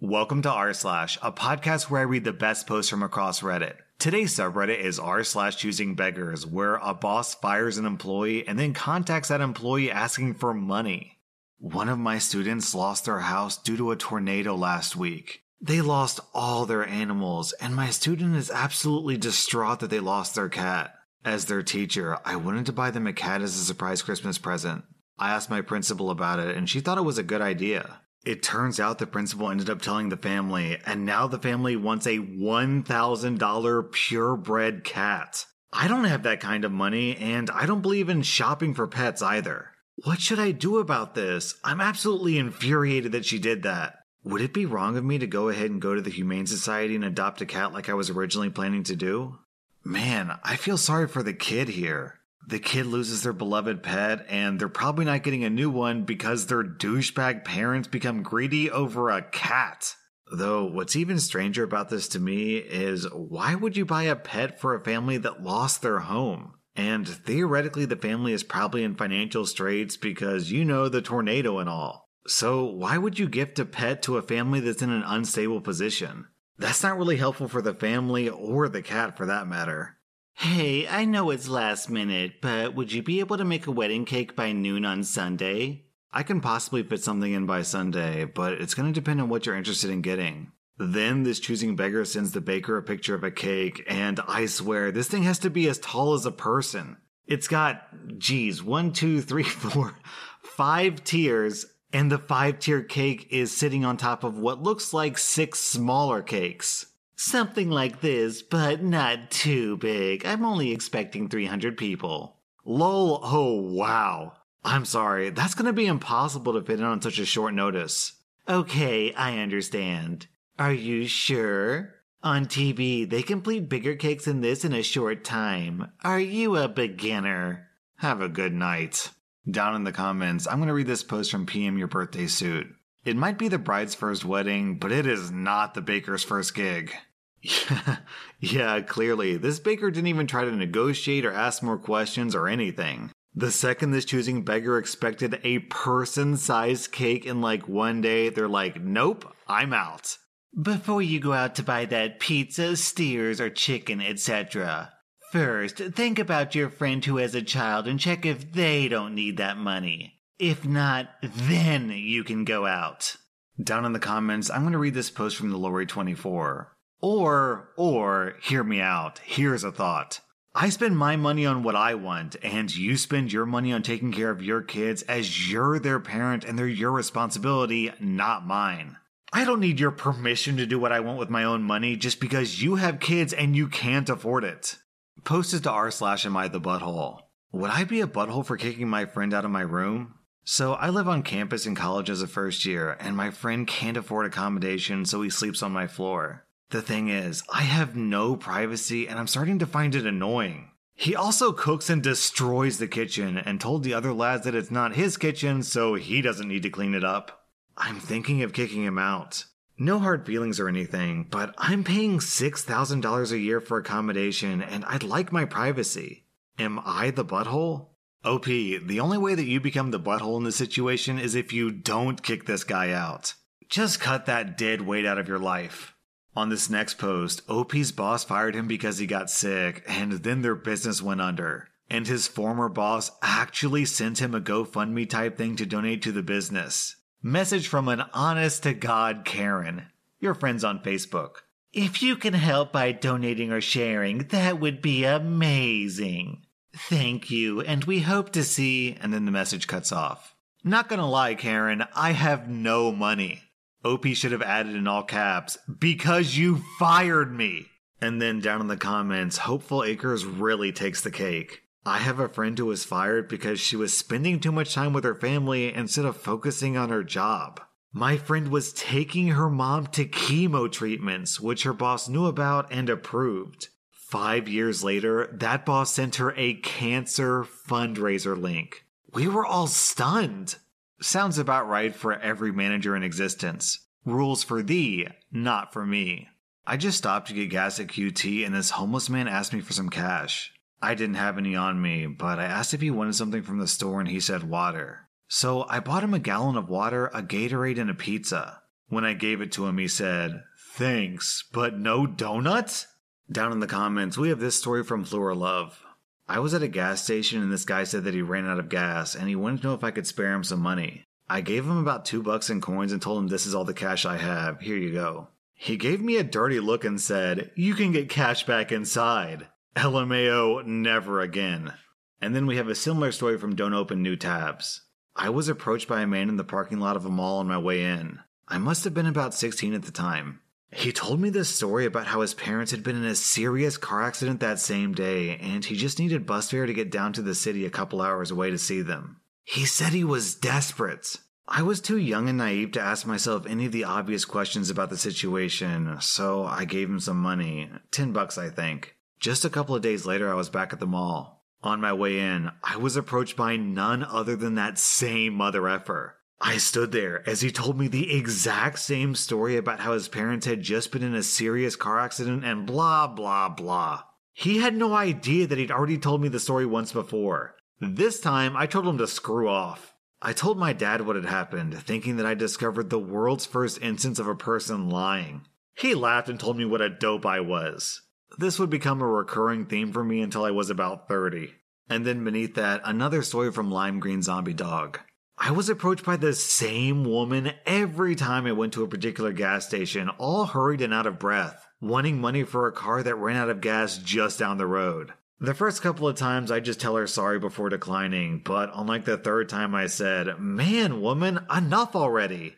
Welcome to r/, a podcast where I read the best posts from across Reddit. Today's subreddit is r/Choosingbeggars, where a boss fires an employee and then contacts that employee asking for money. One of my students lost their house due to a tornado last week. They lost all their animals, and my student is absolutely distraught that they lost their cat. As their teacher, I wanted to buy them a cat as a surprise Christmas present. I asked my principal about it, and she thought it was a good idea. It turns out the principal ended up telling the family, and now the family wants a $1,000 purebred cat. I don't have that kind of money, and I don't believe in shopping for pets either. What should I do about this? I'm absolutely infuriated that she did that. Would it be wrong of me to go ahead and go to the Humane Society and adopt a cat like I was originally planning to do? Man, I feel sorry for the kid here. The kid loses their beloved pet, and they're probably not getting a new one because their douchebag parents become greedy over a cat. Though, what's even stranger about this to me is, why would you buy a pet for a family that lost their home? And theoretically, the family is probably in financial straits because, you know, the tornado and all. So why would you gift a pet to a family that's in an unstable position? That's not really helpful for the family or the cat for that matter. Hey, I know it's last minute, but would you be able to make a wedding cake by noon on Sunday? I can possibly fit something in by Sunday, but it's going to depend on what you're interested in getting. Then this choosing beggar sends the baker a picture of a cake, and I swear, this thing has to be as tall as a person. It's got, 5 tiers, and the 5-tier cake is sitting on top of what looks like 6 smaller cakes. Something like this, but not too big. I'm only expecting 300 people. Lol, oh wow. I'm sorry, that's gonna be impossible to fit in on such a short notice. Okay, I understand. Are you sure? On TV, they complete bigger cakes than this in a short time. Are you a beginner? Have a good night. Down in the comments, I'm gonna read this post from PM Your Birthday Suit. It might be the bride's first wedding, but it is not the baker's first gig. Yeah, clearly. This baker didn't even try to negotiate or ask more questions or anything. The second this choosing beggar expected a person-sized cake in like one day, they're like, nope, I'm out. Before you go out to buy that pizza, steers, or chicken, etc., first, think about your friend who has a child and check if they don't need that money. If not, then you can go out. Down in the comments, I'm going to read this post from the Lori24. Or, hear me out. Here's a thought. I spend my money on what I want, and you spend your money on taking care of your kids as you're their parent and they're your responsibility, not mine. I don't need your permission to do what I want with my own money just because you have kids and you can't afford it. Posted to r/, am I the butthole? Would I be a butthole for kicking my friend out of my room? So I live on campus in college as a first year, and my friend can't afford accommodation, so he sleeps on my floor. The thing is, I have no privacy, and I'm starting to find it annoying. He also cooks and destroys the kitchen, and told the other lads that it's not his kitchen, so he doesn't need to clean it up. I'm thinking of kicking him out. No hard feelings or anything, but I'm paying $6,000 a year for accommodation, and I'd like my privacy. Am I the butthole? OP, the only way that you become the butthole in this situation is if you don't kick this guy out. Just cut that dead weight out of your life. On this next post, OP's boss fired him because he got sick, and then their business went under. And his former boss actually sent him a GoFundMe type thing to donate to the business. Message from an honest-to-God Karen. Your friends on Facebook. If you can help by donating or sharing, that would be amazing. Thank you, and we hope to see... And then the message cuts off. Not gonna lie, Karen, I have no money. OP should have added in all caps, because you fired me! And then down in the comments, Hopeful Acres really takes the cake. I have a friend who was fired because she was spending too much time with her family instead of focusing on her job. My friend was taking her mom to chemo treatments, which her boss knew about and approved. 5 years later, that boss sent her a cancer fundraiser link. We were all stunned. Sounds about right for every manager in existence. Rules for thee, not for me. I just stopped to get gas at QT and this homeless man asked me for some cash. I didn't have any on me, but I asked if he wanted something from the store and he said water. So I bought him a gallon of water, a Gatorade, and a pizza. When I gave it to him, he said, "Thanks, but no donuts?" Down in the comments, we have this story from Flora Love. I was at a gas station and this guy said that he ran out of gas and he wanted to know if I could spare him some money. I gave him about $2 in coins and told him this is all the cash I have. Here you go. He gave me a dirty look and said, "You can get cash back inside." LMAO, never again. And then we have a similar story from Don't Open New Tabs. I was approached by a man in the parking lot of a mall on my way in. I must have been about 16 at the time. He told me this story about how his parents had been in a serious car accident that same day, and he just needed bus fare to get down to the city a couple hours away to see them. He said he was desperate. I was too young and naive to ask myself any of the obvious questions about the situation, so I gave him some money. $10, I think. Just a couple of days later, I was back at the mall. On my way in, I was approached by none other than that same mother effer. I stood there as he told me the exact same story about how his parents had just been in a serious car accident and blah, blah, blah. He had no idea that he'd already told me the story once before. This time, I told him to screw off. I told my dad what had happened, thinking that I discovered the world's first instance of a person lying. He laughed and told me what a dope I was. This would become a recurring theme for me until I was about 30. And then beneath that, another story from Lime Green Zombie Dog. I was approached by the same woman every time I went to a particular gas station, all hurried and out of breath, wanting money for a car that ran out of gas just down the road. The first couple of times I just tell her sorry before declining, but unlike the third time I said, "Man, woman, enough already."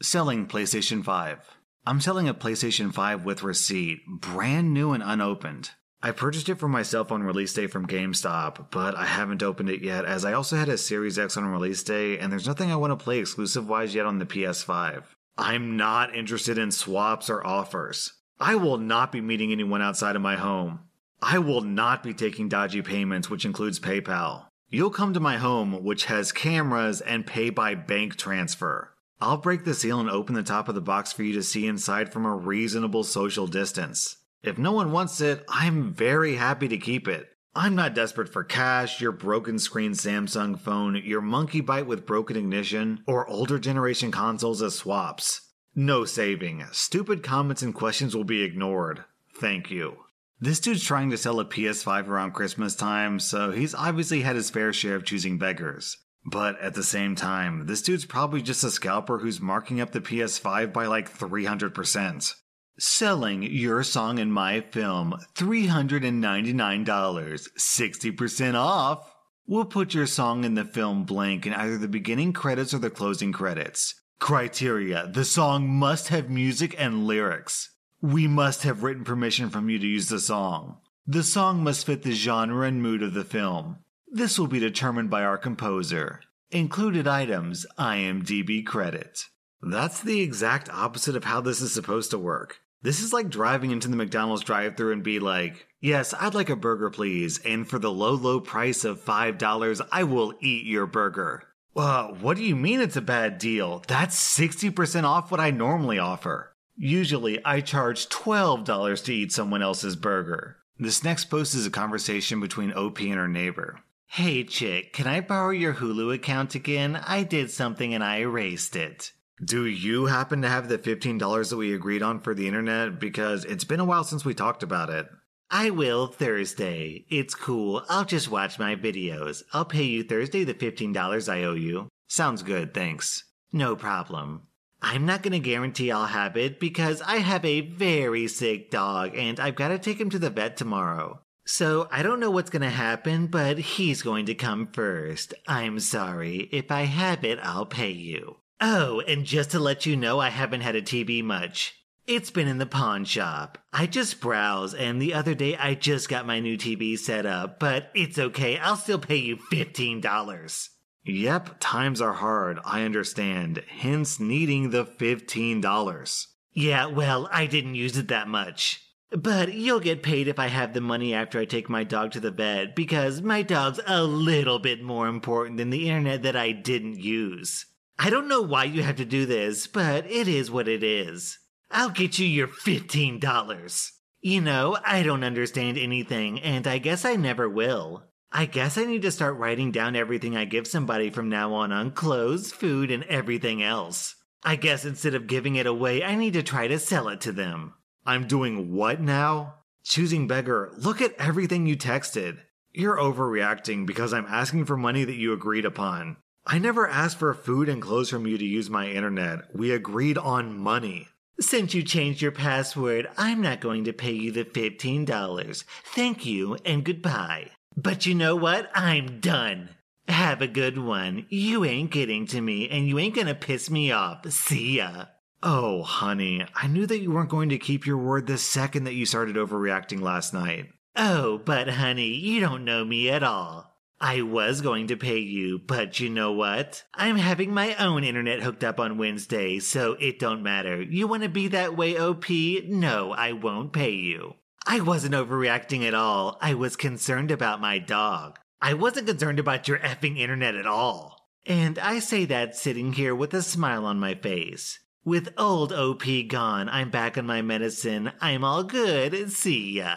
Selling PlayStation 5. I'm selling a PlayStation 5 with receipt, brand new and unopened. I purchased it for myself on release day from GameStop, but I haven't opened it yet as I also had a Series X on release day and there's nothing I want to play exclusive-wise yet on the PS5. I'm not interested in swaps or offers. I will not be meeting anyone outside of my home. I will not be taking dodgy payments, which includes PayPal. You'll come to my home, which has cameras, and pay by bank transfer. I'll break the seal and open the top of the box for you to see inside from a reasonable social distance. If no one wants it, I'm very happy to keep it. I'm not desperate for cash, your broken screen Samsung phone, your monkey bite with broken ignition, or older generation consoles as swaps. No saving. Stupid comments and questions will be ignored. Thank you. This dude's trying to sell a PS5 around Christmas time, so he's obviously had his fair share of choosing beggars. But at the same time, this dude's probably just a scalper who's marking up the PS5 by like 300%. Selling your song in my film, $399, 60% off. We'll put your song in the film blank in either the beginning credits or the closing credits. Criteria: the song must have music and lyrics. We must have written permission from you to use the song. The song must fit the genre and mood of the film. This will be determined by our composer. Included items, IMDb credit. That's the exact opposite of how this is supposed to work. This is like driving into the McDonald's drive-thru and be like, "Yes, I'd like a burger, please, and for the low, low price of $5, I will eat your burger." What do you mean it's a bad deal? That's 60% off what I normally offer. Usually, I charge $12 to eat someone else's burger. This next post is a conversation between OP and her neighbor. "Hey, chick, can I borrow your Hulu account again? I did something and I erased it." Do you happen to have the $15 that we agreed on for the internet? Because it's been a while since we talked about it. "I will Thursday. It's cool. I'll just watch my videos. I'll pay you Thursday the $15 I owe you." "Sounds good, thanks." "No problem. I'm not going to guarantee I'll have it because I have a very sick dog and I've got to take him to the vet tomorrow. So I don't know what's going to happen, but he's going to come first. I'm sorry. If I have it, I'll pay you. Oh, and just to let you know, I haven't had a TV much. It's been in the pawn shop. I just browse, and the other day I just got my new TV set up, but it's okay, I'll still pay you $15. Yep, times are hard, I understand, hence needing the $15. "Yeah, well, I didn't use it that much. But you'll get paid if I have the money after I take my dog to the vet, because my dog's a little bit more important than the internet that I didn't use. I don't know why you have to do this, but it is what it is. I'll get you your $15. You know, I don't understand anything, and I guess I never will. I guess I need to start writing down everything I give somebody from now on clothes, food, and everything else. I guess instead of giving it away, I need to try to sell it to them. I'm doing what now? Choosing beggar, look at everything you texted. You're overreacting because I'm asking for money that you agreed upon. I never asked for food and clothes from you to use my internet. We agreed on money. Since you changed your password, I'm not going to pay you the $15. Thank you and goodbye. But you know what? I'm done. Have a good one. You ain't getting to me, and you ain't gonna piss me off. See ya. Oh, honey, I knew that you weren't going to keep your word the second that you started overreacting last night. Oh, but honey, you don't know me at all. I was going to pay you, but you know what? I'm having my own internet hooked up on Wednesday, so it don't matter. You want to be that way, OP? No, I won't pay you. I wasn't overreacting at all. I was concerned about my dog. I wasn't concerned about your effing internet at all. And I say that sitting here with a smile on my face. With old OP gone, I'm back on my medicine. I'm all good. See ya.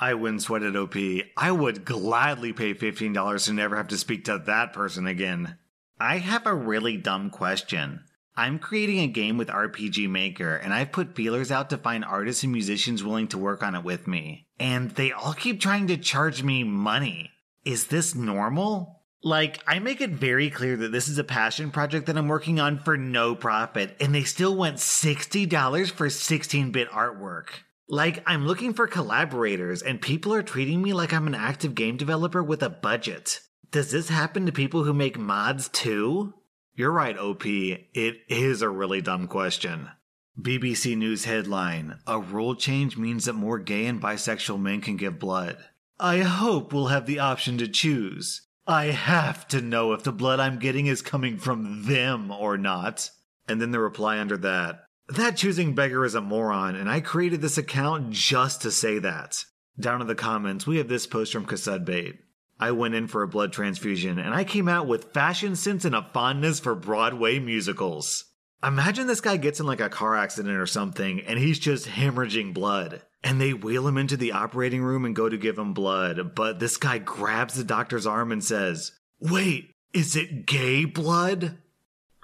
I wouldn't sweat it, OP. I would gladly pay $15 to never have to speak to that person again. I have a really dumb question. I'm creating a game with RPG Maker, and I've put feelers out to find artists and musicians willing to work on it with me. And they all keep trying to charge me money. Is this normal? Like, I make it very clear that this is a passion project that I'm working on for no profit, and they still want $60 for 16-bit artwork. Like, I'm looking for collaborators, and people are treating me like I'm an active game developer with a budget. Does this happen to people who make mods too? You're right, OP. It is a really dumb question. BBC News headline, "A rule change means that more gay and bisexual men can give blood." I hope we'll have the option to choose. I have to know if the blood I'm getting is coming from them or not. And then the reply under that. That choosing beggar is a moron, and I created this account just to say that. Down in the comments, we have this post from Kasudbait. I went in for a blood transfusion, and I came out with fashion sense and a fondness for Broadway musicals. Imagine this guy gets in like a car accident or something, and he's just hemorrhaging blood. And they wheel him into the operating room and go to give him blood, but this guy grabs the doctor's arm and says, "Wait, is it gay blood?"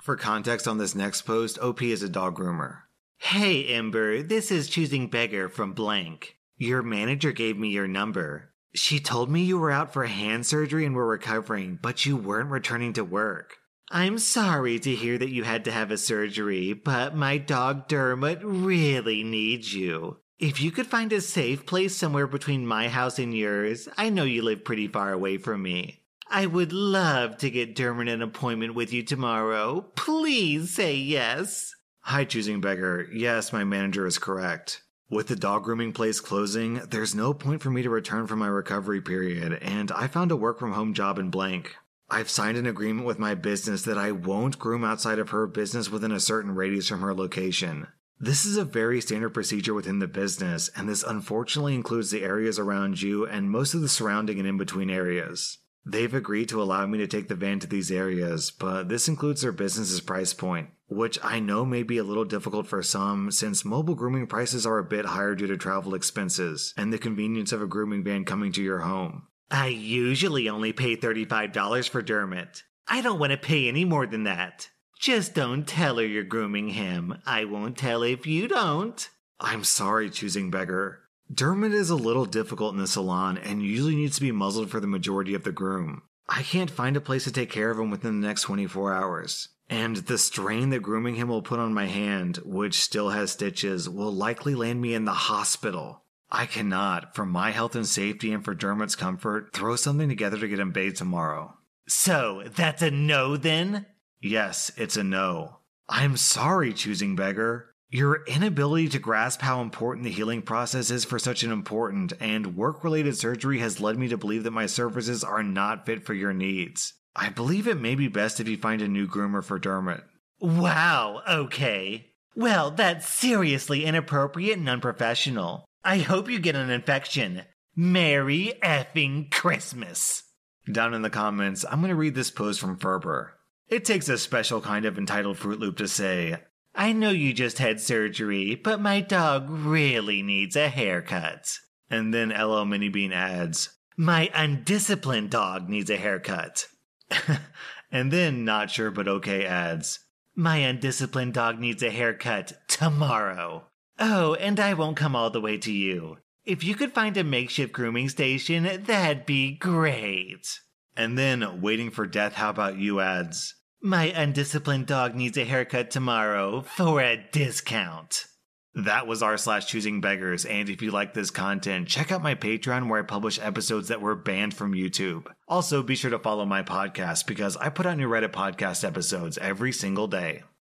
For context on this next post, OP is a dog groomer. Hey, Ember, this is Choosing Beggar from blank. Your manager gave me your number. She told me you were out for hand surgery and were recovering, but you weren't returning to work. I'm sorry to hear that you had to have a surgery, but my dog Dermot really needs you. If you could find a safe place somewhere between my house and yours, I know you live pretty far away from me. I would love to get Dermot an appointment with you tomorrow. Please say yes. Hi, Choosing Beggar. Yes, my manager is correct. With the dog grooming place closing, there's no point for me to return from my recovery period, and I found a work-from-home job in blank. I've signed an agreement with my business that I won't groom outside of her business within a certain radius from her location. This is a very standard procedure within the business, and this unfortunately includes the areas around you and most of the surrounding and in-between areas. They've agreed to allow me to take the van to these areas, but this includes their business's price point, which I know may be a little difficult for some since mobile grooming prices are a bit higher due to travel expenses and the convenience of a grooming van coming to your home. I usually only pay $35 for Dermot. I don't want to pay any more than that. Just don't tell her you're grooming him. I won't tell if you don't. I'm sorry, Choosing Beggar. Dermot is a little difficult in the salon and usually needs to be muzzled for the majority of the groom. I can't find a place to take care of him within the next 24 hours. And the strain that grooming him will put on my hand, which still has stitches, will likely land me in the hospital. I cannot, for my health and safety and for Dermot's comfort, throw something together to get him bathed tomorrow. So, that's a no then? Yes, it's a no. I'm sorry, Choosing Beggar. Your inability to grasp how important the healing process is for such an important and work-related surgery has led me to believe that my services are not fit for your needs. I believe it may be best if you find a new groomer for Dermot. Wow, okay. Well, that's seriously inappropriate and unprofessional. I hope you get an infection. Merry effing Christmas. Down in the comments, I'm going to read this post from Ferber. It takes a special kind of entitled Fruit Loop to say, I know you just had surgery, but my dog really needs a haircut. And then LL Mini Bean adds, my undisciplined dog needs a haircut. And then Not Sure But Okay adds, My undisciplined dog needs a haircut tomorrow. Oh, and I won't come all the way to you. If you could find a makeshift grooming station, that'd be great. And then, waiting for death, how about you adds, my undisciplined dog needs a haircut tomorrow for a discount. That was r/Choosing Beggars, and if you like this content, check out my Patreon where I publish episodes that were banned from YouTube. Also, be sure to follow my podcast because I put out new Reddit podcast episodes every single day.